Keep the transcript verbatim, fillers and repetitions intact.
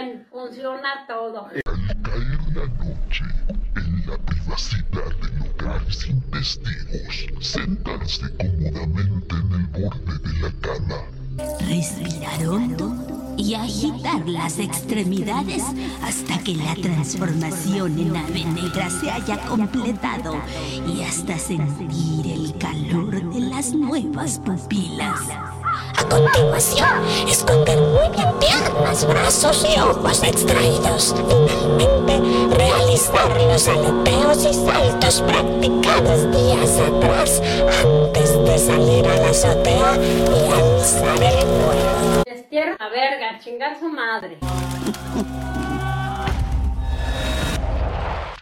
bien, funciona todo. Al caer la noche, en la privacidad del lugar sin testigos, sentarse cómodamente en el borde de la cama. Respirar hondo y agitar las extremidades hasta que la transformación en ave negra se haya completado y hasta sentir el calor de las nuevas pupilas. A continuación, esconder muy bien piernas, brazos y ojos extraídos. Finalmente, realizar los aleteos y saltos practicados días atrás antes de salir a la azotea y alzar el vuelo. Les quiero a verga, chingar su madre.